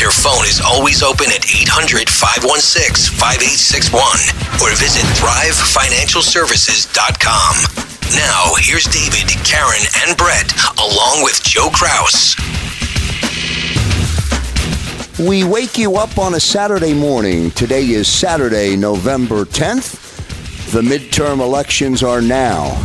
Their phone is always open at 800-516-5861 or visit thrivefinancialservices.com. Now, here's David, Karen, and Brett, along with Joe Krause. We wake you up on a Saturday morning. Today is Saturday, November 10th. The midterm elections are now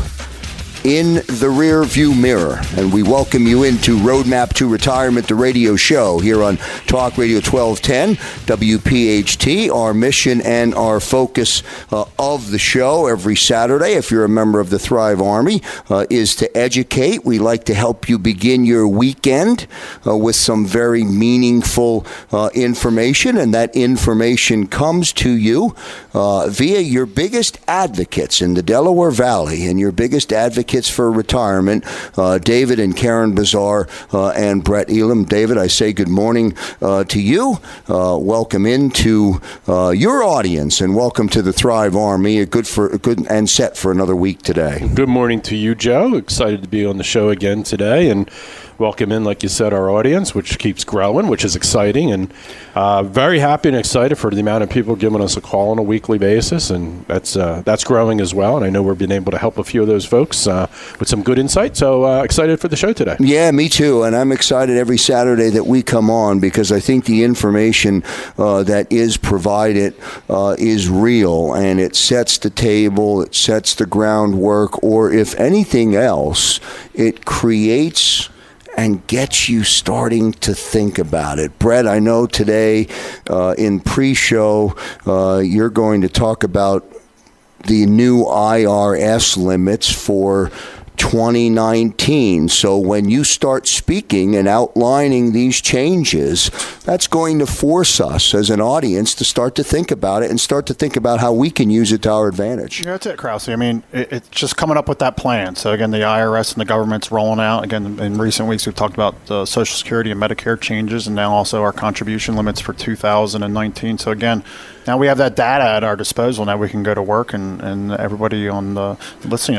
in the rearview mirror, and we welcome you into Roadmap to Retirement, the radio show here on Talk Radio 1210 WPHT. Our mission and our focus of the show every Saturday, if you're a member of the Thrive Army, is to educate. We like to help you begin your weekend with some very meaningful information, and that information comes to you via your biggest advocates in the Delaware Valley and your biggest advocates for retirement, David and Karen Bazar and Brett Elam. David, I say good morning to you. Welcome into your audience, and welcome to the Thrive Army. Good and set for another week today. Good morning to you, Joe. Excited to be on the show again today, and welcome in, like you said, our audience, which keeps growing, which is exciting, and very happy and excited for the amount of people giving us a call on a weekly basis, and that's growing as well, and I know we've been able to help a few of those folks with some good insight, so excited for the show today. Yeah, me too, and I'm excited every Saturday that we come on, because I think the information that is provided is real, and it sets the table, it sets the groundwork, or if anything else, it creates and gets you starting to think about it. Brett, I know today in pre-show, you're going to talk about the new IRS limits for 2019. So when you start speaking and outlining these changes, that's going to force us as an audience to start to think about it and start to think about how we can use it to our advantage. Yeah, that's it, Krause. I mean, it's just coming up with that plan. So again, the IRS and the government's rolling out. Again, in recent weeks, we've talked about the Social Security and Medicare changes, and now also our contribution limits for 2019. So again, now we have that data at our disposal. Now we can go to work, and everybody on the listening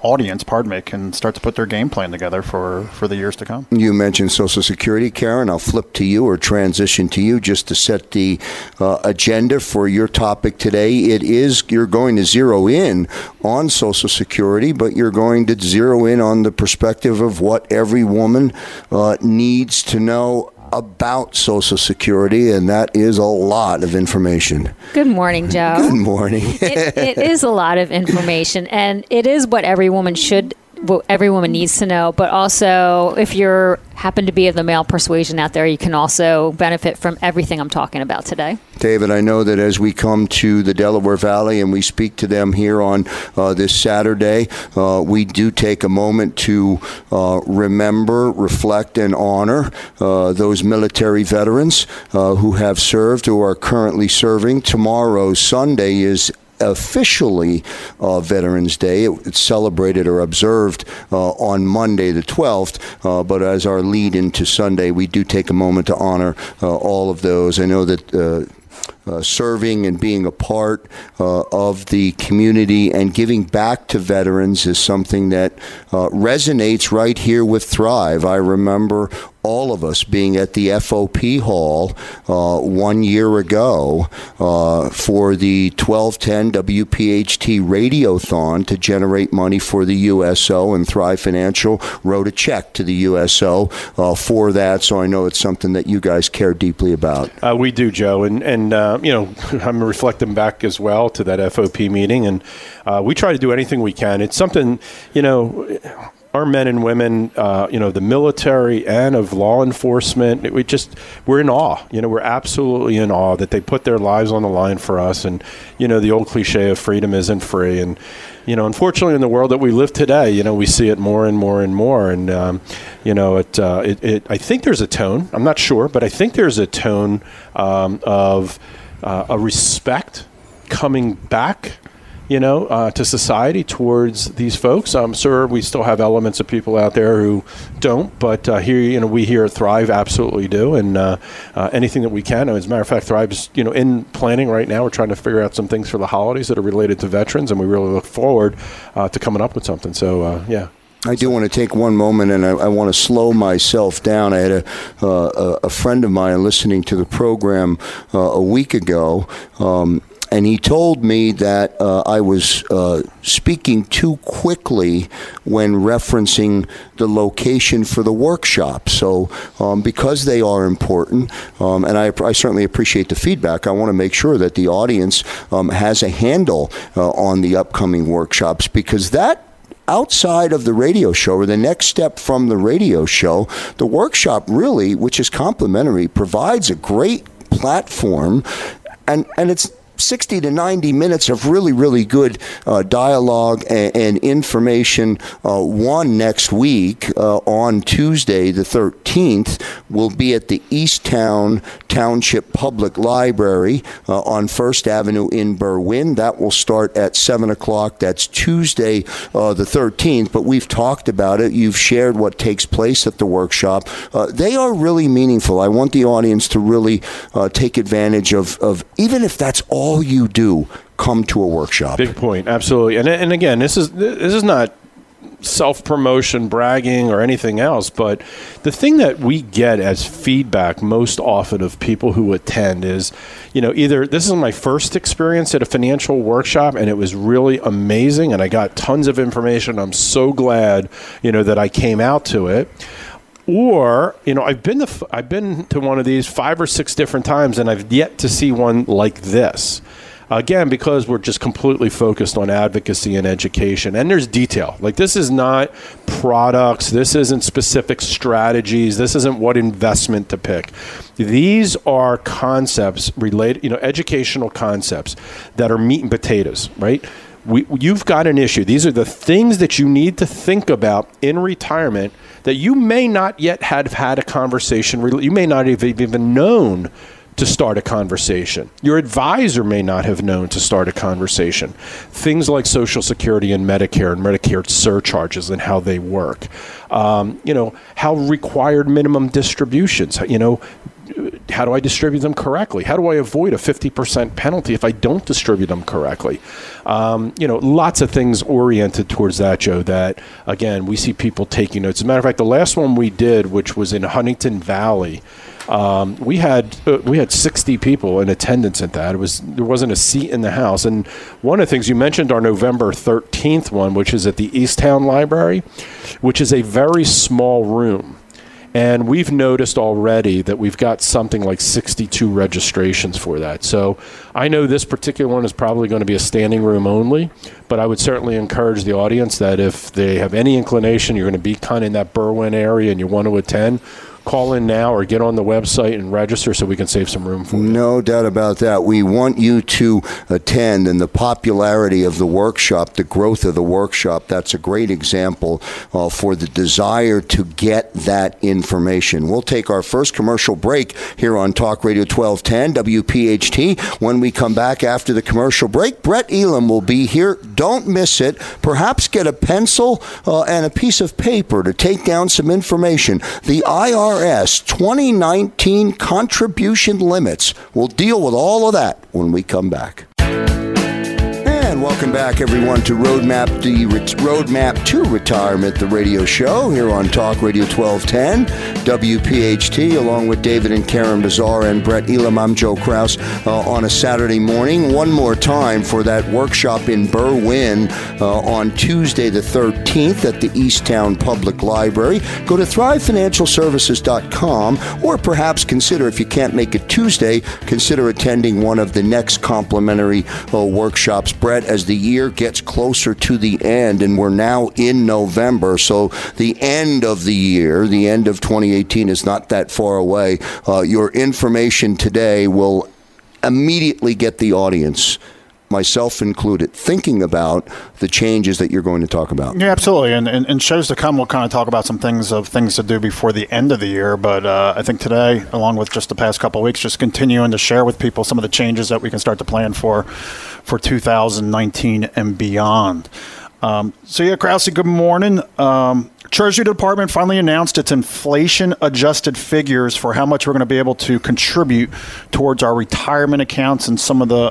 audience, can start to put their game plan together for the years to come. You mentioned Social Security, Karen. I'll flip to you or transition to you just to set the agenda for your topic today. It is, you're going to zero in on Social Security, but you're going to zero in on the perspective of what every woman needs to know about Social Security, and that is a lot of information. Good morning, Joe. Good morning. It is a lot of information, and it is what every woman should what every woman needs to know. But also, if you happen to be of the male persuasion out there, you can also benefit from everything I'm talking about today. David, I know that as we come to the Delaware Valley and we speak to them here on this Saturday, we do take a moment to remember, reflect, and honor those military veterans who have served or are currently serving. Tomorrow, Sunday, is officially Veterans Day. It's celebrated or observed on Monday the 12th, but as our lead into Sunday, we do take a moment to honor all of those. I know that serving and being a part of the community and giving back to veterans is something that resonates right here with Thrive. I remember all of us being at the FOP Hall 1 year ago for the 1210 WPHT Radiothon to generate money for the USO, and Thrive Financial wrote a check to the USO for that. So I know it's something that you guys care deeply about. We do, Joe. And you know, I'm reflecting back as well to that FOP meeting, and we try to do anything we can. It's something, you know, our men and women, you know, the military and of law enforcement, we're in awe. You know, we're absolutely in awe that they put their lives on the line for us. And, you know, the old cliche of freedom isn't free. And, you know, unfortunately, in the world that we live today, you know, we see it more and more and more. And, you know, I think there's a tone. I'm not sure, but I think there's a tone of a respect coming back, you know, to society towards these folks. I'm sure we still have elements of people out there who don't, but here, you know, we here at Thrive absolutely do, and anything that we can. As a matter of fact, Thrive's, you know, in planning right now. We're trying to figure out some things for the holidays that are related to veterans, and we really look forward to coming up with something. So, yeah. I do want to take one moment, and I want to slow myself down. I had a friend of mine listening to the program a week ago, and he told me that I was speaking too quickly when referencing the location for the workshop. So because they are important, and I certainly appreciate the feedback, I want to make sure that the audience has a handle on the upcoming workshops, because that outside of the radio show, or the next step from the radio show, the workshop really, which is complimentary, provides a great platform, and it's 60 to 90 minutes of really, really good dialogue and information. One next week on Tuesday, the 13th, will be at the Easttown Township Public Library on First Avenue in Berwyn. That will start at 7 o'clock. That's Tuesday, the 13th. But we've talked about it. You've shared what takes place at the workshop. They are really meaningful. I want the audience to really take advantage of, even if that's all you do, come to a workshop. Big point, absolutely. And again, this is not self-promotion, bragging, or anything else, but the thing that we get as feedback most often of people who attend is, you know, either this is my first experience at a financial workshop and it was really amazing and I got tons of information, I'm so glad, you know, that I came out to it. Or, you know, I've been to one of these 5 or 6 different times, and I've yet to see one like this. Again, because we're just completely focused on advocacy and education. And there's detail. Like, this is not products. This isn't specific strategies. This isn't what investment to pick. These are concepts related, you know, educational concepts that are meat and potatoes, right? You've got an issue. These are the things that you need to think about in retirement that you may not yet have had a conversation. You may not have even known to start a conversation. Your advisor may not have known to start a conversation. Things like Social Security and Medicare surcharges and how they work. You know, how required minimum distributions, you know, how do I distribute them correctly? How do I avoid a 50% penalty if I don't distribute them correctly? You know, lots of things oriented towards that, Joe, that, again, we see people taking notes. As a matter of fact, the last one we did, which was in Huntington Valley, we had 60 people in attendance at that. There wasn't a seat in the house. And one of the things you mentioned, our November 13th one, which is at the Easttown Library, which is a very small room. And we've noticed already that we've got something like 62 registrations for that. So I know this particular one is probably going to be a standing room only, but I would certainly encourage the audience that if they have any inclination, you're going to be kind of in that Berwyn area and you want to attend, call in now or get on the website and register so we can save some room for you. No doubt about that. We want you to attend, and the popularity of the workshop, the growth of the workshop, that's a great example for the desire to get that information. We'll take our first commercial break here on Talk Radio 1210 WPHT. When we come back after the commercial break, Brett Elam will be here. Don't miss it. Perhaps get a pencil and a piece of paper to take down some information. The IRS 2019 contribution limits. We'll deal with all of that when we come back. And welcome back, everyone, to Roadmap to Retirement, the radio show here on Talk Radio 1210, WPHT, along with David and Karen Bazar and Brett Elam. I'm Joe Krause on a Saturday morning. One more time for that workshop in Berwyn on Tuesday the 13th at the Easttown Public Library. Go to thrivefinancialservices.com, or perhaps consider, if you can't make it Tuesday, consider attending one of the next complimentary workshops. Brett, as the year gets closer to the end, and we're now in November, so the end of the year, the end of 2018 is not that far away. Your information today will immediately get the audience, myself included, thinking about the changes that you're going to talk about. Yeah, absolutely. And shows to come, we'll kind of talk about some things to do before the end of the year. But I think today, along with just the past couple of weeks, just continuing to share with people some of the changes that we can start to plan for 2019 and beyond. So yeah, Krause, good morning. Treasury Department finally announced its inflation-adjusted figures for how much we're going to be able to contribute towards our retirement accounts and some of the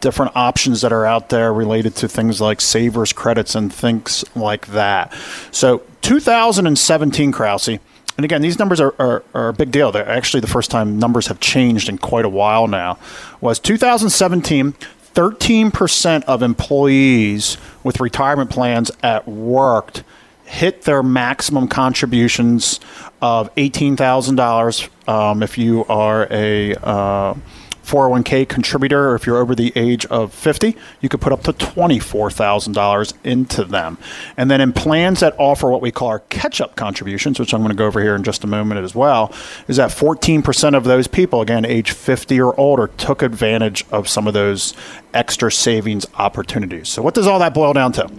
different options that are out there related to things like savers, credits, and things like that. So 2017, Krause, and again, these numbers are a big deal. They're actually the first time numbers have changed in quite a while now, was 2017, 13% of employees with retirement plans at work hit their maximum contributions of $18,000 if you are a 401k contributor, or if you're over the age of 50, you could put up to $24,000 into them. And then in plans that offer what we call our catch-up contributions, which I'm going to go over here in just a moment as well, is that 14% of those people, again, age 50 or older, took advantage of some of those extra savings opportunities. So what does all that boil down to?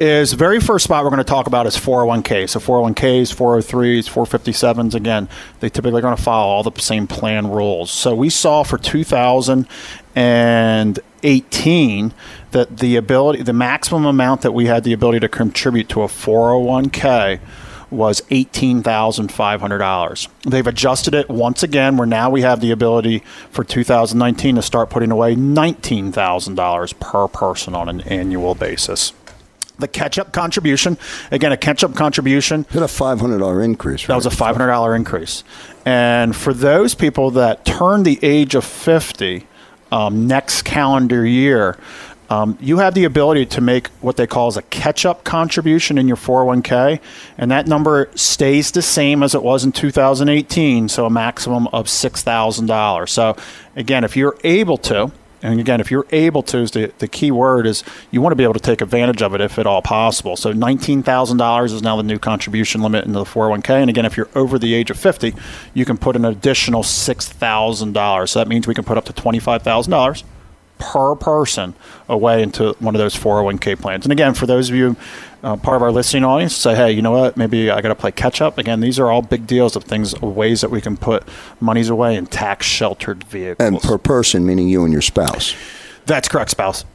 Is the very first spot we're going to talk about is 401k. So 401ks, 403s, 457s, again, they typically are going to follow all the same plan rules. So we saw for 2018 that the maximum amount that we had the ability to contribute to a 401k was $18,500. They've adjusted it once again, where now we have the ability for 2019 to start putting away $19,000 per person on an annual basis. The catch-up contribution, again, a catch-up contribution. That was a $500 increase, right? That was a $500 increase. And for those people that turn the age of 50 next calendar year, you have the ability to make what they call as a catch-up contribution in your 401k, and that number stays the same as it was in 2018, so a maximum of $6,000. So, again, if you're able to, and again, if you're able to, is the key word is you want to be able to take advantage of it if at all possible. So $19,000 is now the new contribution limit into the 401k. And again, if you're over the age of 50, you can put an additional $6,000. So that means we can put up to $25,000 per person away into one of those 401k plans. And again, for those of you part of our listening audience, say, hey, you know what, maybe I got to play catch up. Again, these are all big deals of things, ways that we can put monies away in tax sheltered vehicles. And per person, meaning you and your spouse. That's correct, spouse.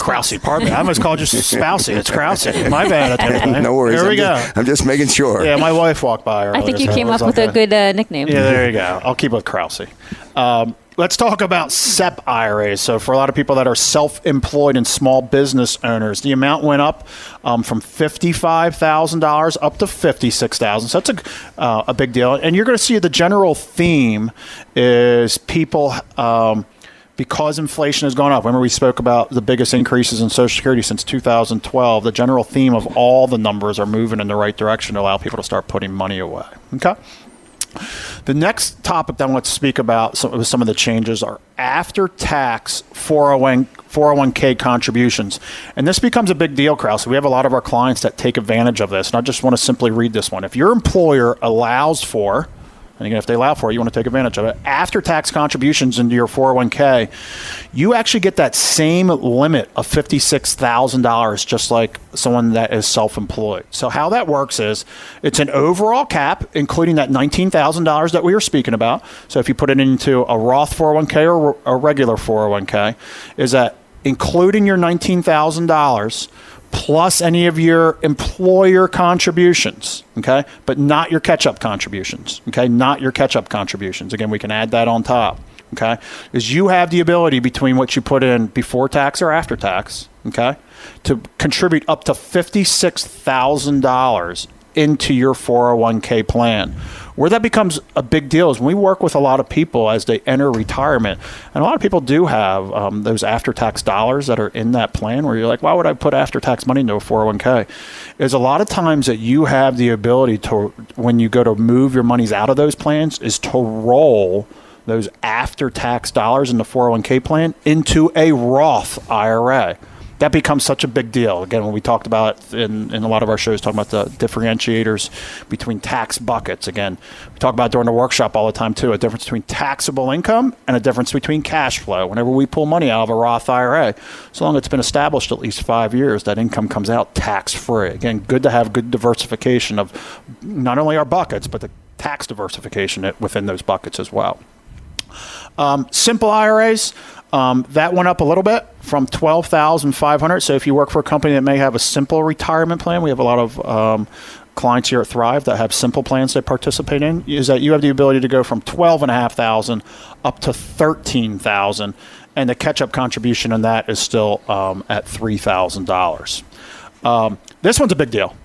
Krause, pardon me. I almost called you Spousey. It's Krause. My bad. No worries. Here we go. I'm just making sure. Yeah, my wife walked by earlier. I think you came up with a good nickname. Yeah, there you go. I'll keep it Krause. Let's talk about SEP IRAs. So for a lot of people that are self-employed and small business owners, the amount went up from $55,000 up to $56,000. So that's a big deal. And you're going to see the general theme is people because inflation has gone up. Remember, we spoke about the biggest increases in Social Security since 2012. The general theme of all the numbers are moving in the right direction to allow people to start putting money away. Okay. The next topic that I want to speak about with some of the changes are after-tax 401k contributions. And this becomes a big deal, Krause. We have a lot of our clients that take advantage of this. And I just want to simply read this one. If your employer allows for, and again, if they allow for it, you want to take advantage of it, after-tax contributions into your 401k, you actually get that same limit of $56,000 just like someone that is self-employed. So how that works is it's an overall cap, including that $19,000 that we were speaking about. So if you put it into a Roth 401k or a regular 401k, is that including your $19,000 plus any of your employer contributions, okay? But not your catch-up contributions, okay? Not your catch-up contributions. Again, we can add that on top, okay? Is you have the ability between what you put in before tax or after tax, okay, to contribute up to $56,000 into your 401k plan. Where that becomes a big deal is when we work with a lot of people as they enter retirement, and a lot of people do have those after-tax dollars that are in that plan where you're like, why would I put after-tax money into a 401k? Is a lot of times that you have the ability to, when you go to move your monies out of those plans, is to roll those after-tax dollars in the 401k plan into a Roth IRA. That becomes such a big deal. Again, when we talked about it in a lot of our shows, talking about the differentiators between tax buckets. Again, we talk about during the workshop all the time, too, a difference between taxable income and a difference between cash flow. Whenever we pull money out of a Roth IRA, so long as it's been established at least 5 years, that income comes out tax-free. Again, good to have good diversification of not only our buckets, but the tax diversification within those buckets as well. Simple IRAs. That went up a little bit from $12,500. So if you work for a company that may have a simple retirement plan, we have a lot of clients here at Thrive that have simple plans they participate in, is that you have the ability to go from $12,500 up to $13,000, and the catch-up contribution on that is still at $3,000. This one's a big deal.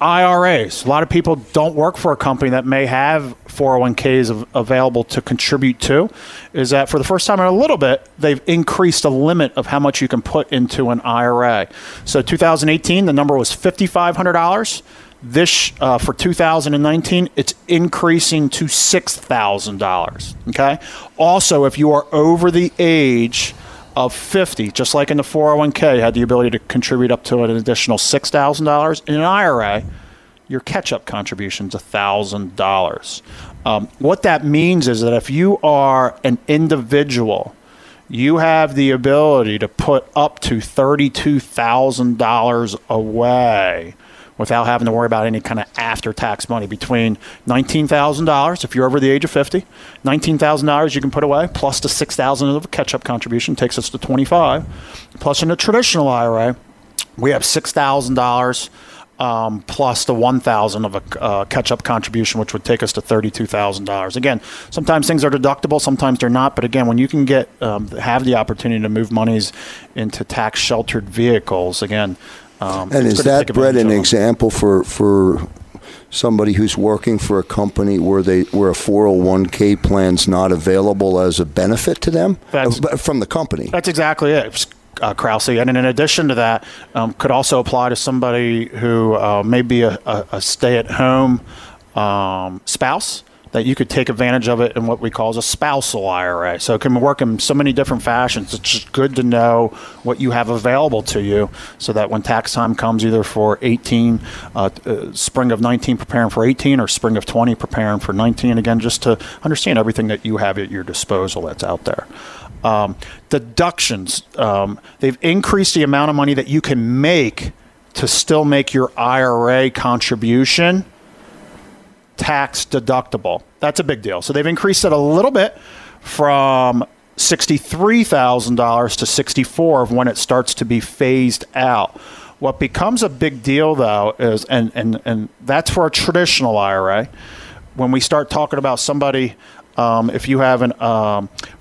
IRAs. A lot of people don't work for a company that may have 401ks available to contribute to, is that for the first time in a little bit, they've increased the limit of how much you can put into an IRA. So 2018, the number was $5,500. This for 2019, it's increasing to $6,000. Okay. Also, if you are over the age of 50, just like in the 401k, had the ability to contribute up to an additional $6,000. In an IRA, your catch-up contribution's $1,000. What that means is that if you are an individual, you have the ability to put up to $32,000 away without having to worry about any kind of after-tax money. Between $19,000, if you're over the age of 50, $19,000 you can put away, plus the $6,000 of a catch-up contribution, takes us to $25,000. Plus in a traditional IRA, we have $6,000 plus the $1,000 of a catch-up contribution, which would take us to $32,000. Again, sometimes things are deductible, sometimes they're not. But again, when you can get have the opportunity to move monies into tax-sheltered vehicles, again, and is that, Brett, an example for somebody who's working for a company where a 401k plan's not available as a benefit to them from the company? That's exactly it, Krause. And in addition to that, could also apply to somebody who may be a stay-at-home spouse, that you could take advantage of it in what we call as a spousal IRA. So it can work in so many different fashions. It's just good to know what you have available to you so that when tax time comes, either for spring of 19 preparing for 18 or spring of 20 preparing for 19, again, just to understand everything that you have at your disposal that's out there. Deductions. They've increased the amount of money that you can make to still make your IRA contribution tax deductible. That's a big deal. So they've increased it a little bit from $63,000 to $64,000 of when it starts to be phased out. What becomes a big deal, though, is and that's for a traditional IRA. When we start talking about somebody, if you have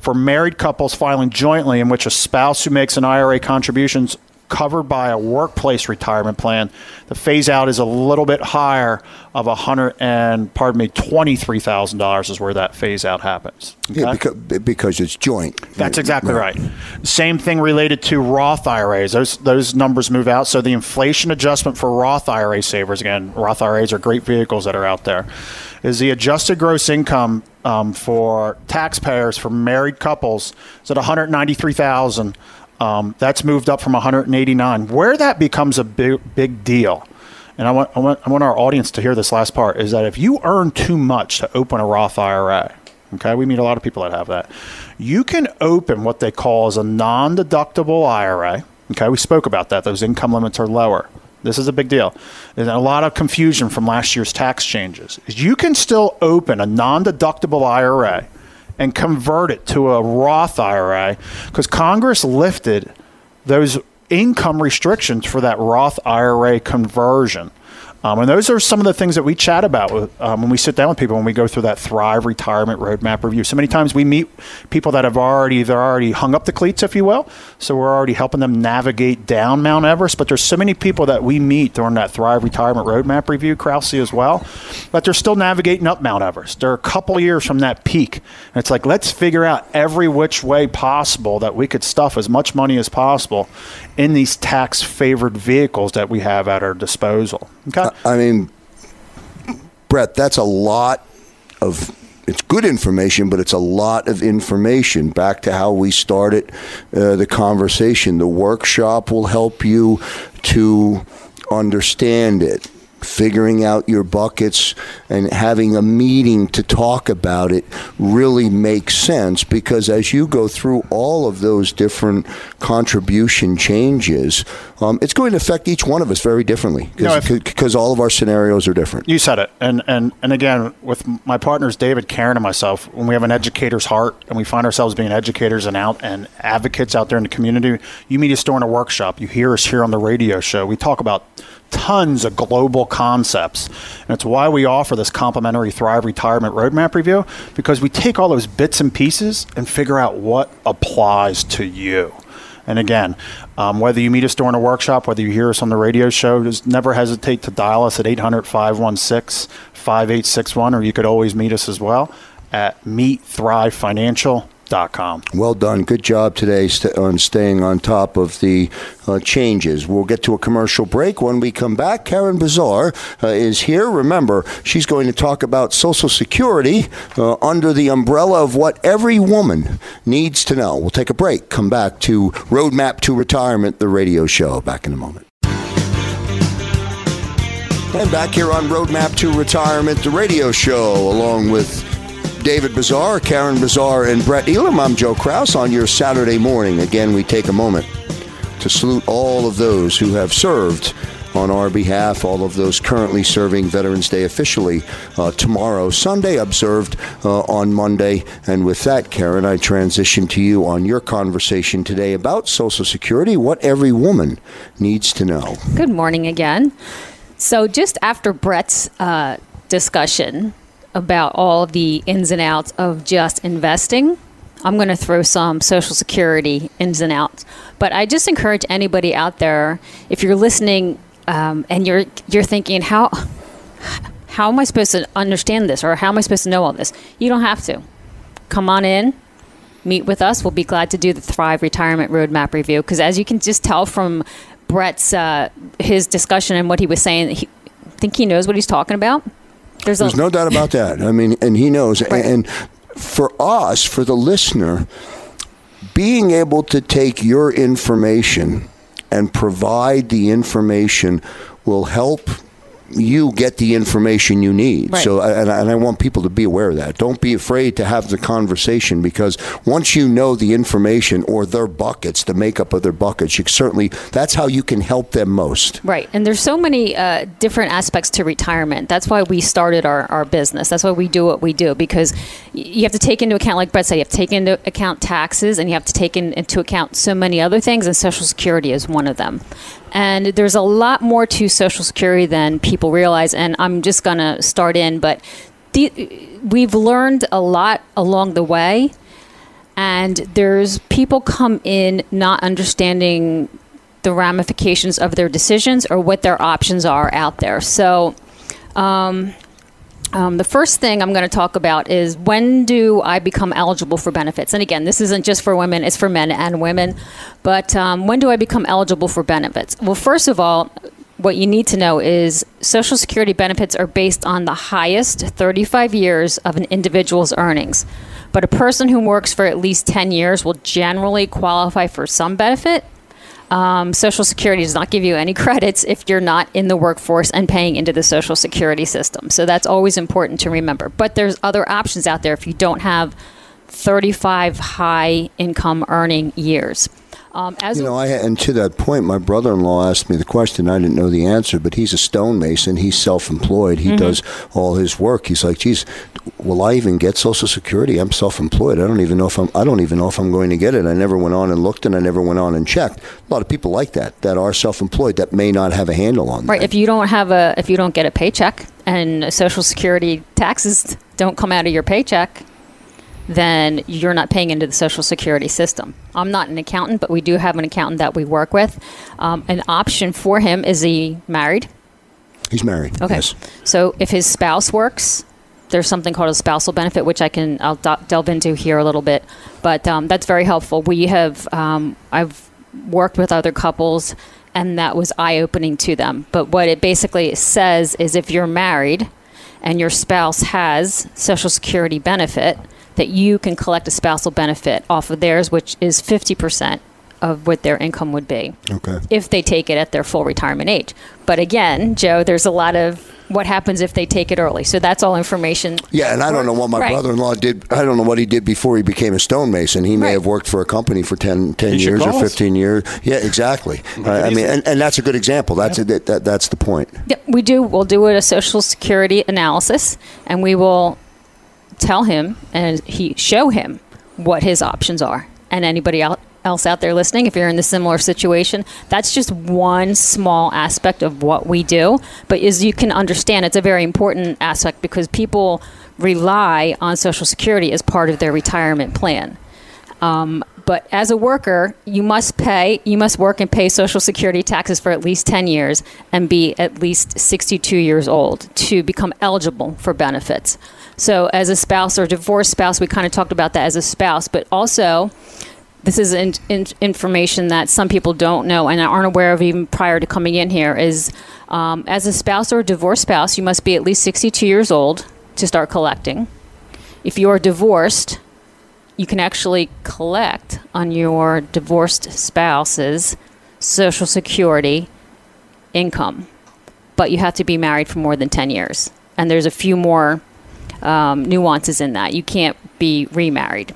for married couples filing jointly in which a spouse who makes an IRA contributions covered by a workplace retirement plan, the phase out is a little bit higher of $23,000 is where that phase out happens. Okay? Yeah, because it's joint. That's exactly right. Same thing related to Roth IRAs. Those numbers move out. So the inflation adjustment for Roth IRA savers, again, Roth IRAs are great vehicles that are out there, is the adjusted gross income for taxpayers for married couples is at $193,000. That's moved up from $189,000. Where that becomes a big deal, and I want our audience to hear this last part, is that if you earn too much to open a Roth IRA, okay, we meet a lot of people that have that, you can open what they call as a non-deductible IRA. Okay, we spoke about that. Those income limits are lower. This is a big deal. There's a lot of confusion from last year's tax changes. You can still open a non-deductible IRA and convert it to a Roth IRA because Congress lifted those income restrictions for that Roth IRA conversion. And those are some of the things that we chat about with, when we sit down with people when we go through that Thrive Retirement Roadmap Review. So many times we meet people that they're already hung up the cleats, if you will. So we're already helping them navigate down Mount Everest. But there's so many people that we meet during that Thrive Retirement Roadmap Review, Krause as well, but they're still navigating up Mount Everest. They're a couple of years from that peak. And it's like, let's figure out every which way possible that we could stuff as much money as possible in these tax-favored vehicles that we have at our disposal. Okay. I mean, Brett, that's a lot of, it's good information, but it's a lot of information. Back to how we started the conversation. The workshop will help you to understand it, figuring out your buckets and having a meeting to talk about it really makes sense because as you go through all of those different contribution changes, it's going to affect each one of us very differently because all of our scenarios are different. You said it. And again, with my partners, David, Karen, and myself, when we have an educator's heart and we find ourselves being educators and advocates out there in the community, you meet us during a workshop. You hear us here on the radio show. We talk about tons of global concepts. And it's why we offer this complimentary Thrive Retirement Roadmap Review, because we take all those bits and pieces and figure out what applies to you. And again, whether you meet us during a workshop, whether you hear us on the radio show, just never hesitate to dial us at 800-516-5861, or you could always meet us as well at meetthrivefinancial.com. Well done. Good job today on staying on top of the changes. We'll get to a commercial break. When we come back, Karen Bazar is here. Remember, she's going to talk about Social Security under the umbrella of what every woman needs to know. We'll take a break. Come back to Roadmap to Retirement, the radio show. Back in a moment. And back here on Roadmap to Retirement, the radio show, along with David Bazar, Karen Bazar, and Brett Elam. I'm Joe Krause on your Saturday morning. Again, we take a moment to salute all of those who have served on our behalf, all of those currently serving Veterans Day officially tomorrow, Sunday, observed on Monday. And with that, Karen, I transition to you on your conversation today about Social Security, what every woman needs to know. Good morning again. So just after Brett's discussion about all the ins and outs of just investing, I'm going to throw some Social Security ins and outs. But I just encourage anybody out there, if you're listening and you're thinking, how am I supposed to understand this, or how am I supposed to know all this? You don't have to. Come on in, meet with us. We'll be glad to do the Thrive Retirement Roadmap Review, because as you can just tell from Brett's his discussion and what he was saying, I think he knows what he's talking about. There's no doubt about that. I mean, and he knows. Right. And for us, for the listener, being able to take your information and provide the information will help you get the information you need. Right. So, and I want people to be aware of that. Don't be afraid to have the conversation, because once you know the information or their buckets, the makeup of their buckets, you certainly, that's how you can help them most. Right. And there's so many different aspects to retirement. That's why we started our business. That's why we do what we do, because you have to take into account, like Brett said, you have to take into account taxes, and you have to take into account so many other things, and Social Security is one of them. And there's a lot more to Social Security than people realize. And I'm just going to start in, but we've learned a lot along the way. And there's people come in not understanding the ramifications of their decisions or what their options are out there. So the first thing I'm going to talk about is, when do I become eligible for benefits? And again, this isn't just for women, it's for men and women. But when do I become eligible for benefits? Well, first of all, what you need to know is Social Security benefits are based on the highest 35 years of an individual's earnings. But a person who works for at least 10 years will generally qualify for some benefit. Social Security does not give you any credits if you're not in the workforce and paying into the Social Security system. So that's always important to remember. But there's other options out there if you don't have 35 high income earning years. And to that point, my brother-in-law asked me the question. I didn't know the answer, but he's a stonemason. He's self-employed. He does all his work. He's like, geez, will I even get Social Security? I'm self-employed. I don't even know if I'm going to get it. I never went on and looked, and I never went on and checked. A lot of people like that are self-employed that may not have a handle on that. Right. If you don't get a paycheck and Social Security taxes don't come out of your paycheck, then you're not paying into the Social Security system. I'm not an accountant, but we do have an accountant that we work with. An option for him, is he married? He's married, okay. Yes. So if his spouse works, there's something called a spousal benefit, which I'll delve into here a little bit. But that's very helpful. I've worked with other couples, and that was eye-opening to them. But what it basically says is, if you're married and your spouse has Social Security benefit, that you can collect a spousal benefit off of theirs, which is 50% of what their income would be, okay, if they take it at their full retirement age. But again, Joe, there's a lot of what happens if they take it early. So that's all information. Yeah, and I don't know what my brother-in-law did. I don't know what he did before he became a stonemason. He may have worked for a company for 10 years or 15 years. Yeah, exactly. And that's a good example. That's the point. Yeah, we'll do a Social Security analysis, and we will tell him and show him what his options are. And anybody else out there listening, if you're in a similar situation, that's just one small aspect of what we do. But as you can understand, it's a very important aspect because people rely on Social Security as part of their retirement plan. But as a worker, you must work and pay Social Security taxes for at least 10 years and be at least 62 years old to become eligible for benefits. So as a spouse or divorced spouse, we kind of talked about that as a spouse, but also this is information that some people don't know and aren't aware of even prior to coming in here is as a spouse or a divorced spouse, you must be at least 62 years old to start collecting. If you are divorced, you can actually collect on your divorced spouse's Social Security income, but you have to be married for more than 10 years. And there's a few more nuances in that. You can't be remarried.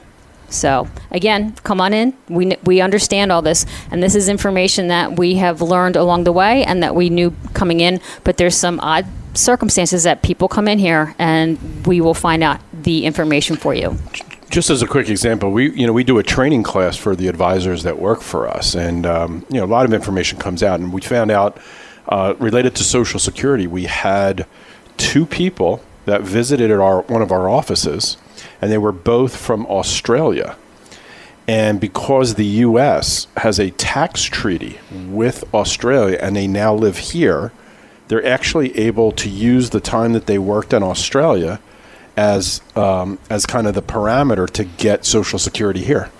So again, come on in. We understand all this, and this is information that we have learned along the way and that we knew coming in, but there's some odd circumstances that people come in here and we will find out the information for you. Just as a quick example, we do a training class for the advisors that work for us, and a lot of information comes out. And we found out related to Social Security, we had two people that visited at one of our offices, and they were both from Australia. And because the U.S. has a tax treaty with Australia, and they now live here, they're actually able to use the time that they worked in Australia as kind of the parameter to get Social Security here.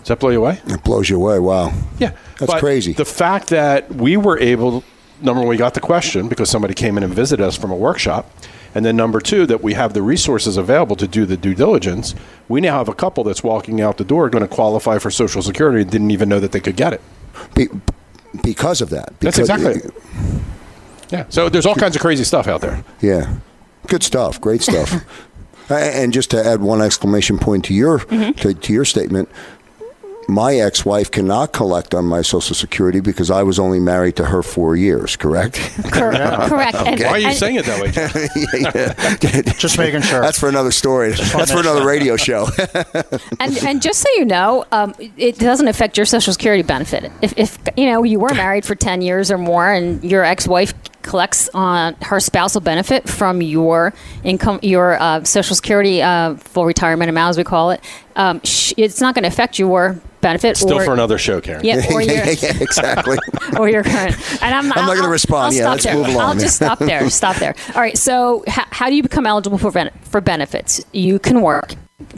Does that blow you away? It blows you away, wow. Yeah. That's crazy. The fact that we were able, number one, we got the question because somebody came in and visited us from a workshop, and then number two, that we have the resources available to do the due diligence. We now have a couple that's walking out the door going to qualify for Social Security and didn't even know that they could get it. Because of that. That's exactly it. Yeah, so there's all kinds of crazy stuff out there. Yeah. Good stuff. Great stuff. And just to add one exclamation point to your to your statement, my ex-wife cannot collect on my Social Security because I was only married to her 4 years, correct? Correct. Okay. Why are you saying it that way? Yeah. Just making sure. That's for another story. That's for another radio show. And just so you know, it doesn't affect your Social Security benefit. If you were married for 10 years or more and your ex-wife collects on her spousal benefit from your income, your Social Security full retirement amount, as we call it, it's not going to affect your benefit. Still for another show, Karen. Yep, or exactly. Or your current. And I'm not going to respond. Let's move along. I'll just stop there. All right. So how do you become eligible for benefits? You can work,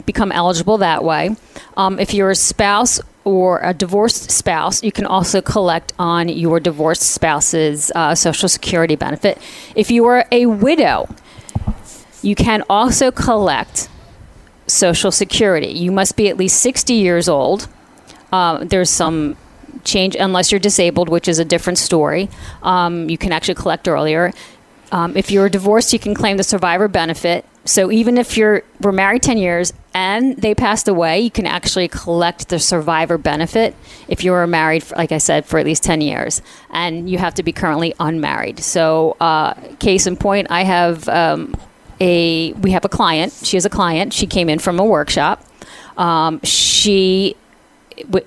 become eligible that way. If you're a spouse or a divorced spouse, you can also collect on your divorced spouse's Social Security benefit. If you are a widow, you can also collect Social Security. You must be at least 60 years old. There's some change, unless you're disabled, which is a different story. You can actually collect earlier. If you're divorced, you can claim the survivor benefit. So even if we're married 10 years and they passed away, you can actually collect the survivor benefit if you were married, like I said, for at least 10 years. And you have to be currently unmarried. So case in point, I have we have a client. She is a client. She came in from a workshop. She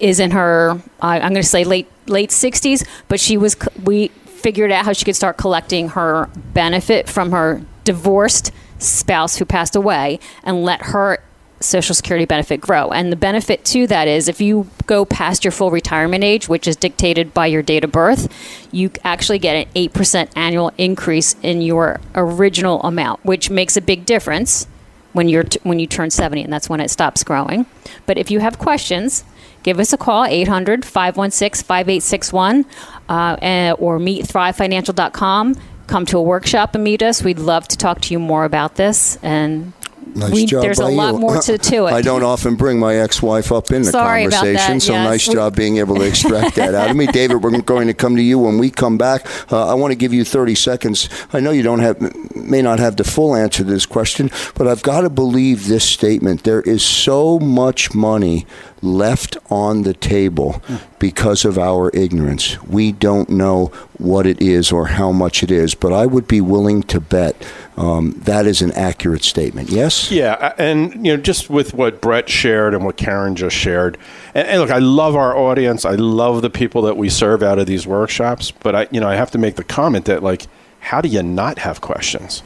is in her, I'm going to say late 60s, but we figured out how she could start collecting her benefit from her divorced spouse who passed away and let her Social Security benefit grow. And the benefit to that is if you go past your full retirement age, which is dictated by your date of birth, you actually get an 8% annual increase in your original amount, which makes a big difference when you turn 70, and that's when it stops growing. But if you have questions, give us a call, 800-516-5861, or meetthrivefinancial.com. Come to a workshop and meet us. We'd love to talk to you more about this. And there's a lot more to it. I don't often bring my ex-wife up in the conversation, about that. So yes. Nice job being able to extract that out of me. David, we're going to come to you when we come back. I want to give you 30 seconds. I know you may not have the full answer to this question, but I've got to believe this statement. There is so much money left on the table because of our ignorance. We don't know what it is or how much it is, but I would be willing to bet that is an accurate statement. Yes? Yeah, and just with what Brett shared and what Karen just shared, and look, I love our audience. I love the people that we serve out of these workshops, but I have to make the comment that, how do you not have questions?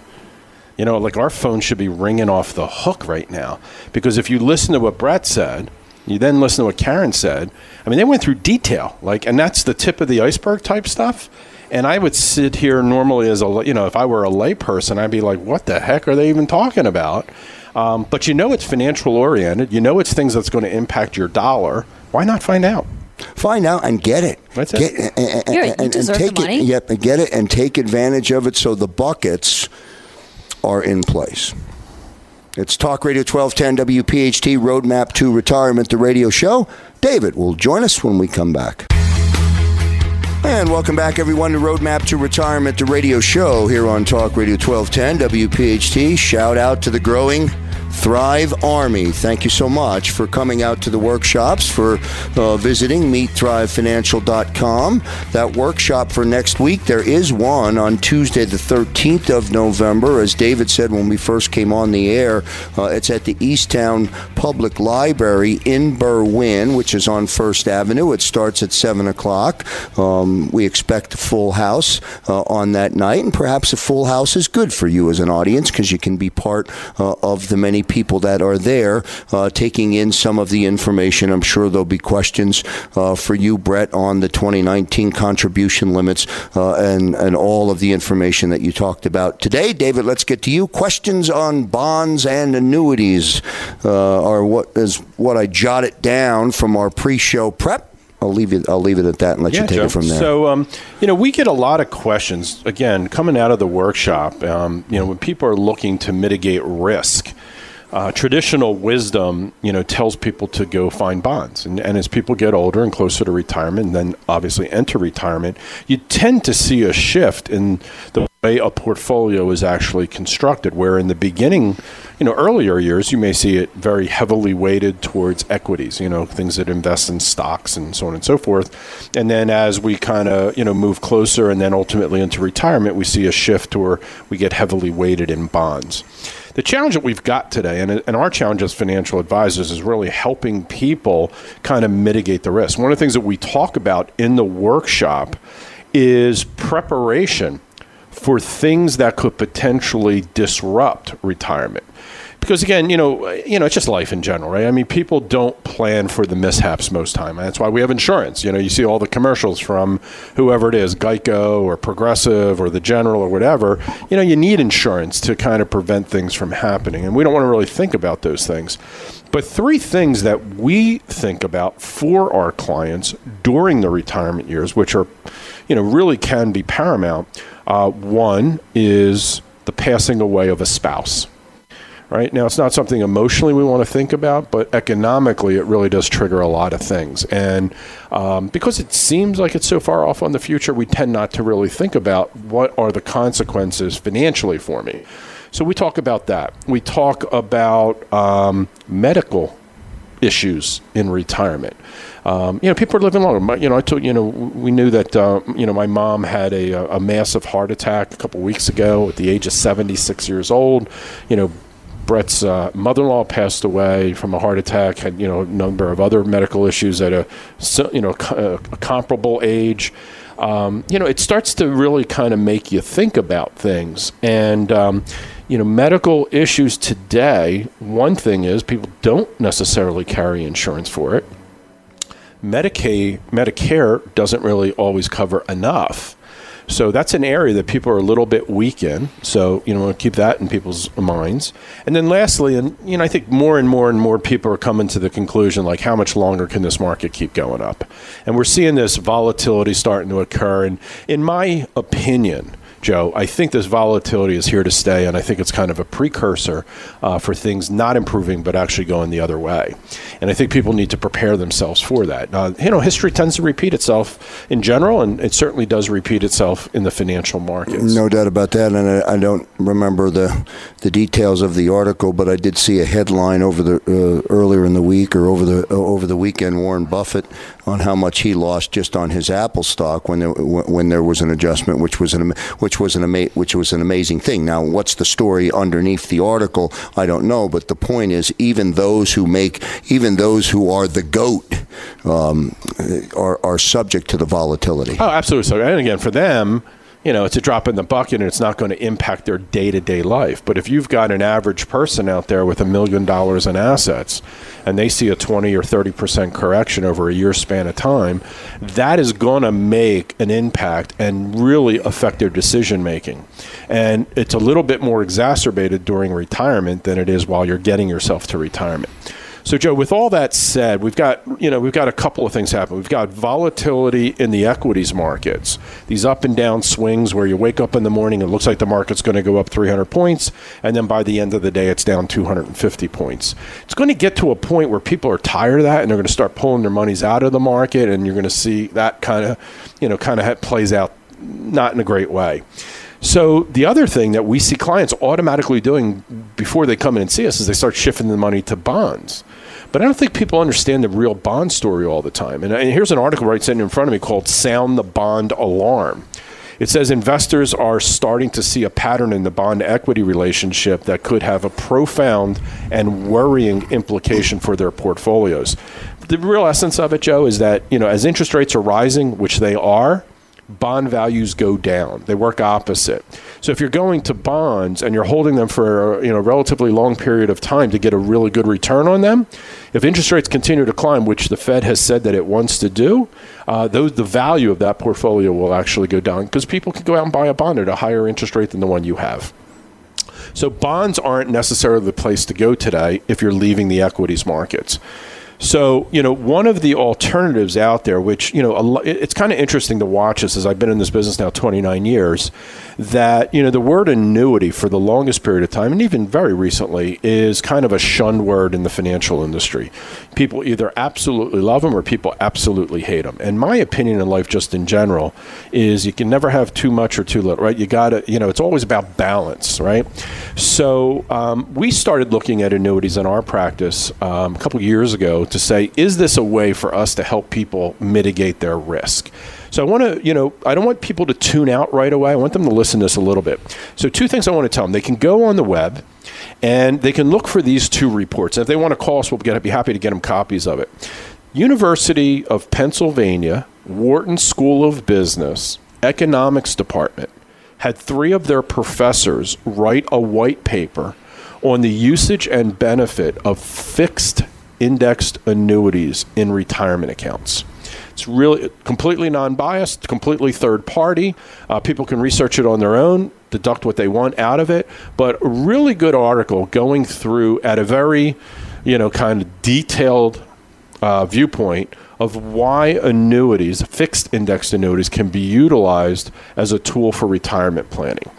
Our phone should be ringing off the hook right now, because if you listen to what Brett said, you then listen to what Karen said. I mean, they went through detail, and that's the tip of the iceberg type stuff. And I would sit here normally as if I were a layperson, I'd be like, what the heck are they even talking about? But it's financial oriented. It's things that's going to impact your dollar. Why not find out? Find out and get it. That's it. You deserve the money. Yep, and get it and take advantage of it. So the buckets are in place. It's Talk Radio 1210 WPHT, Roadmap to Retirement, the radio show. David will join us when we come back. And welcome back, everyone, to Roadmap to Retirement, the radio show here on Talk Radio 1210 WPHT. Shout out to the growing Thrive Army. Thank you so much for coming out to the workshops, for visiting meetthrivefinancial.com. That workshop for next week, there is one on Tuesday, the 13th of November. As David said when we first came on the air, it's at the Easttown Public Library in Berwyn, which is on First Avenue. It starts at 7 o'clock. We expect a full house on that night, and perhaps a full house is good for you as an audience, because you can be part of the many people that are there taking in some of the information. I'm sure there'll be questions for you, Brett, on the 2019 contribution limits and all of the information that you talked about today. David, let's get to you. Questions on bonds and annuities is what I jotted down from our pre-show prep. I'll leave it at that and let you take it from there. So, we get a lot of questions, again, coming out of the workshop, when people are looking to mitigate risk. Traditional wisdom, tells people to go find bonds. And as people get older and closer to retirement, and then obviously enter retirement, you tend to see a shift in the way a portfolio is actually constructed, where in the beginning, earlier years, you may see it very heavily weighted towards equities, things that invest in stocks and so on and so forth. And then as we kind of, move closer and then ultimately into retirement, we see a shift where we get heavily weighted in bonds. The challenge that we've got today, and our challenge as financial advisors, is really helping people kind of mitigate the risk. One of the things that we talk about in the workshop is preparation for things that could potentially disrupt retirement. because again, you know, it's just life in general, right? I mean, people don't plan for the mishaps most time. And that's why we have insurance. You know, you see all the commercials from whoever it is, Geico or Progressive or the General or whatever. You know, you need insurance to kind of prevent things from happening. And we don't want to really think about those things. But three things that we think about for our clients during the retirement years, which are, you know, really can be paramount. One is the passing away of a spouse. Right now, it's not something emotionally we want to think about, but economically, it really does trigger a lot of things. And because it seems like it's so far off on the future, we tend not to really think about what are the consequences financially for me. So we talk about that. We talk about medical issues in retirement. You know, people are living longer. You know, I told, you know, we knew that, you know, my mom had a massive heart attack a couple weeks ago at the age of 76 years old. You know, Brett's mother-in-law passed away from a heart attack, had, you know, a number of other medical issues at a comparable age. You know, it starts to really kind of make you think about things. And, you know, medical issues today, one thing is people don't necessarily carry insurance for it. Medicare doesn't really always cover enough. So that's an area that people are a little bit weak in. So, you know, keep that in people's minds. And then lastly, and, you know, I think more and more people are coming to the conclusion, like, how much longer can this market keep going up? And we're seeing this volatility starting to occur. And in my opinion, Joe, I think this volatility is here to stay, and I think it's kind of a precursor for things not improving but actually going the other way. And I think people need to prepare themselves for that. You know, history tends to repeat itself in general, and it certainly does repeat itself in the financial markets. No doubt about that, and I don't remember the details of the article, but I did see a headline over the earlier in the week or over the weekend, Warren Buffett, on how much he lost just on his Apple stock when there was an adjustment, which was an amazing thing. Now, what's the story underneath the article? I don't know, but the point is, even those who are the GOAT are subject to the volatility. Oh, absolutely. So, and again, for them, you know, it's a drop in the bucket and it's not going to impact their day-to-day life. But if you've got an average person out there with $1 million in assets and they see a 20 or 30% correction over a year span of time, that is going to make an impact and really affect their decision-making. And it's a little bit more exacerbated during retirement than it is while you're getting yourself to retirement. So, Joe, with all that said, we've got a couple of things happen. We've got volatility in the equities markets, these up and down swings where you wake up in the morning, it looks like the market's going to go up 300 points, and then by the end of the day, it's down 250 points. It's going to get to a point where people are tired of that, and they're going to start pulling their monies out of the market, and you're going to see that kind of plays out not in a great way. So the other thing that we see clients automatically doing before they come in and see us is they start shifting the money to bonds. But I don't think people understand the real bond story all the time. And here's an article right sitting in front of me called Sound the Bond Alarm. It says investors are starting to see a pattern in the bond equity relationship that could have a profound and worrying implication for their portfolios. The real essence of it, Joe, is that, you know, as interest rates are rising, which they are, bond values go down. They work opposite. So if you're going to bonds and you're holding them for, you know, a relatively long period of time to get a really good return on them, if interest rates continue to climb, which the Fed has said that it wants to do, the value of that portfolio will actually go down because people can go out and buy a bond at a higher interest rate than the one you have. So bonds aren't necessarily the place to go today if you're leaving the equities markets. So, you know, one of the alternatives out there, which, you know, it's kind of interesting to watch this as I've been in this business now 29 years, that, you know, the word annuity for the longest period of time, and even very recently, is kind of a shunned word in the financial industry. People either absolutely love them or people absolutely hate them. And my opinion in life, just in general, is you can never have too much or too little, right? You got to, you know, it's always about balance, right? So we started looking at annuities in our practice a couple of years ago to say, is this a way for us to help people mitigate their risk? So I want to, you know, I don't want people to tune out right away. I want them to listen to this a little bit. So two things I want to tell them. They can go on the web and they can look for these two reports. And if they want to call us, we'll be happy to get them copies of it. University of Pennsylvania, Wharton School of Business, Economics Department, had three of their professors write a white paper on the usage and benefit of fixed indexed annuities in retirement accounts. It's really completely non-biased, completely third-party. People can research it on their own, deduct what they want out of it. But a really good article going through at a very, kind of detailed viewpoint of why annuities, fixed indexed annuities, can be utilized as a tool for retirement planning.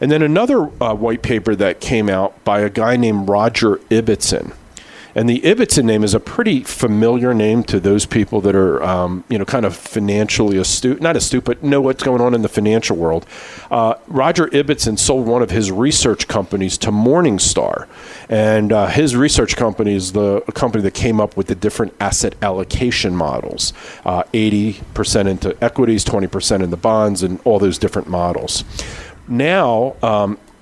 And then another white paper that came out by a guy named Roger Ibbotson. And the Ibbotson name is a pretty familiar name to those people that are, kind of financially astute, not astute, but know what's going on in the financial world. Roger Ibbotson sold one of his research companies to Morningstar. And his research company is a company that came up with the different asset allocation models, 80% into equities, 20% in the bonds, and all those different models. Now,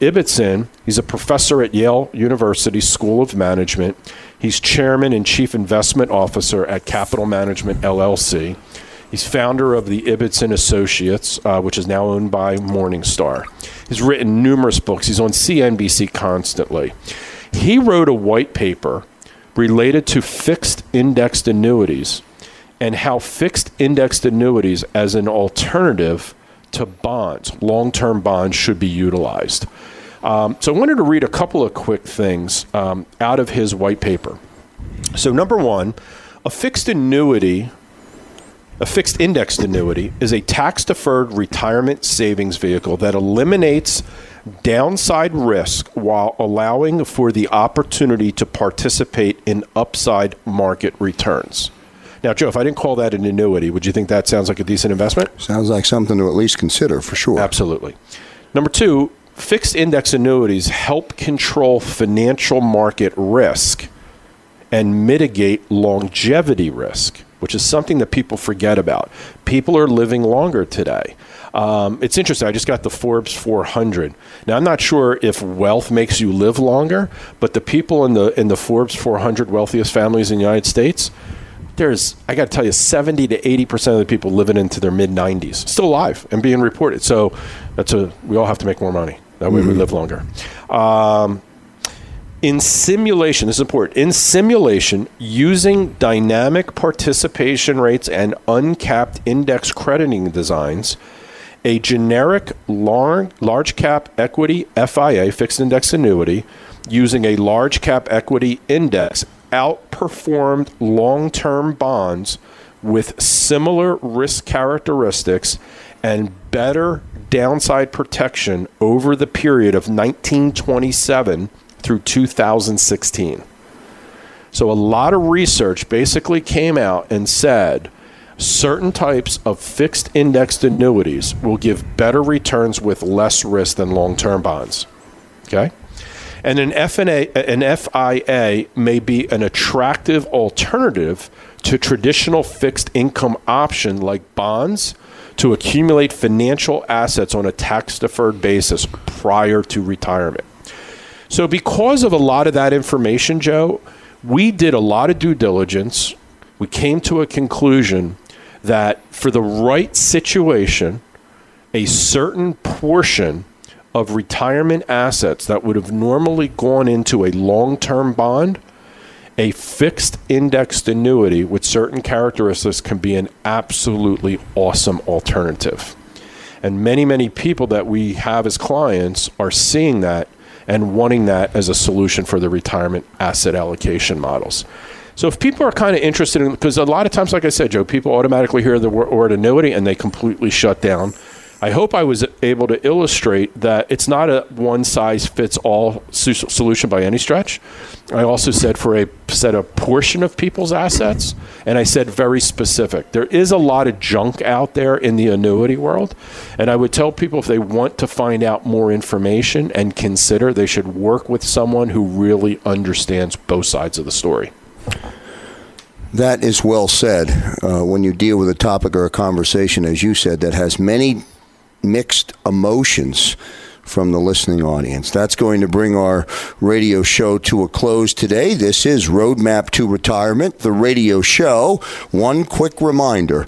Ibbotson, he's a professor at Yale University School of Management. He's chairman and chief investment officer at Capital Management LLC. He's founder of the Ibbotson Associates, which is now owned by Morningstar. He's written numerous books. He's on CNBC constantly. He wrote a white paper related to fixed indexed annuities and how fixed indexed annuities as an alternative to bonds, long-term bonds, should be utilized. So I wanted to read a couple of quick things out of his white paper. So number one, a fixed indexed annuity is a tax-deferred retirement savings vehicle that eliminates downside risk while allowing for the opportunity to participate in upside market returns. Now, Joe, if I didn't call that an annuity, would you think that sounds like a decent investment? Sounds like something to at least consider, for sure. Absolutely. Number two, fixed index annuities help control financial market risk and mitigate longevity risk, which is something that people forget about. People are living longer today. It's interesting. I just got the Forbes 400. Now, I'm not sure if wealth makes you live longer, but the people in the Forbes 400 wealthiest families in the United States, I got to tell you, 70 to 80% of the people living into their mid-90s, still alive and being reported. So we all have to make more money. That way we live longer. In simulation, this is important, using dynamic participation rates and uncapped index crediting designs, a generic large cap equity FIA, fixed index annuity, using a large cap equity index, outperformed long-term bonds with similar risk characteristics and better downside protection over the period of 1927 through 2016. So a lot of research basically came out and said certain types of fixed indexed annuities will give better returns with less risk than long-term bonds. Okay? And an FIA may be an attractive alternative to traditional fixed income option like bonds to accumulate financial assets on a tax-deferred basis prior to retirement. So because of a lot of that information, Joe, we did a lot of due diligence. We came to a conclusion that for the right situation, a certain portion of retirement assets that would have normally gone into a long-term bond, a fixed indexed annuity with certain characteristics can be an absolutely awesome alternative. And many, many people that we have as clients are seeing that and wanting that as a solution for their retirement asset allocation models. So if people are kind of interested in, because a lot of times, like I said, Joe, people automatically hear the word annuity and they completely shut down. I hope I was able to illustrate that it's not a one-size-fits-all solution by any stretch. I also said for a portion of people's assets, and I said very specific. There is a lot of junk out there in the annuity world, and I would tell people if they want to find out more information and consider, they should work with someone who really understands both sides of the story. That is well said. When you deal with a topic or a conversation, as you said, that has many mixed emotions from the listening audience. That's going to bring our radio show to a close today. This is Roadmap to Retirement, the radio show. One quick reminder,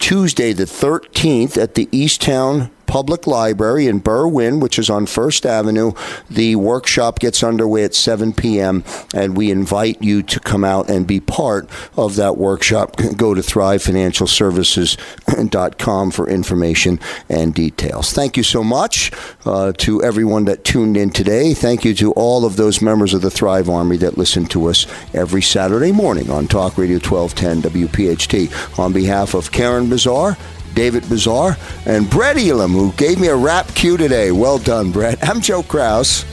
Tuesday the 13th at the Easttown Public Library in Berwyn, which is on First Avenue. The workshop gets underway at 7 p.m. and we invite you to come out and be part of that workshop. Go to thrivefinancialservices.com for information and details. Thank you so much to everyone that tuned in today. Thank you to all of those members of the Thrive Army that listen to us every Saturday morning on Talk Radio 1210 WPHT. On behalf of Karen Bazar, David Bazar, and Brett Elam, who gave me a rap cue today. Well done, Brett. I'm Joe Krause.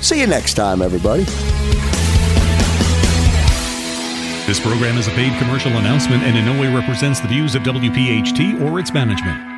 See you next time, everybody. This program is a paid commercial announcement and in no way represents the views of WPHT or its management.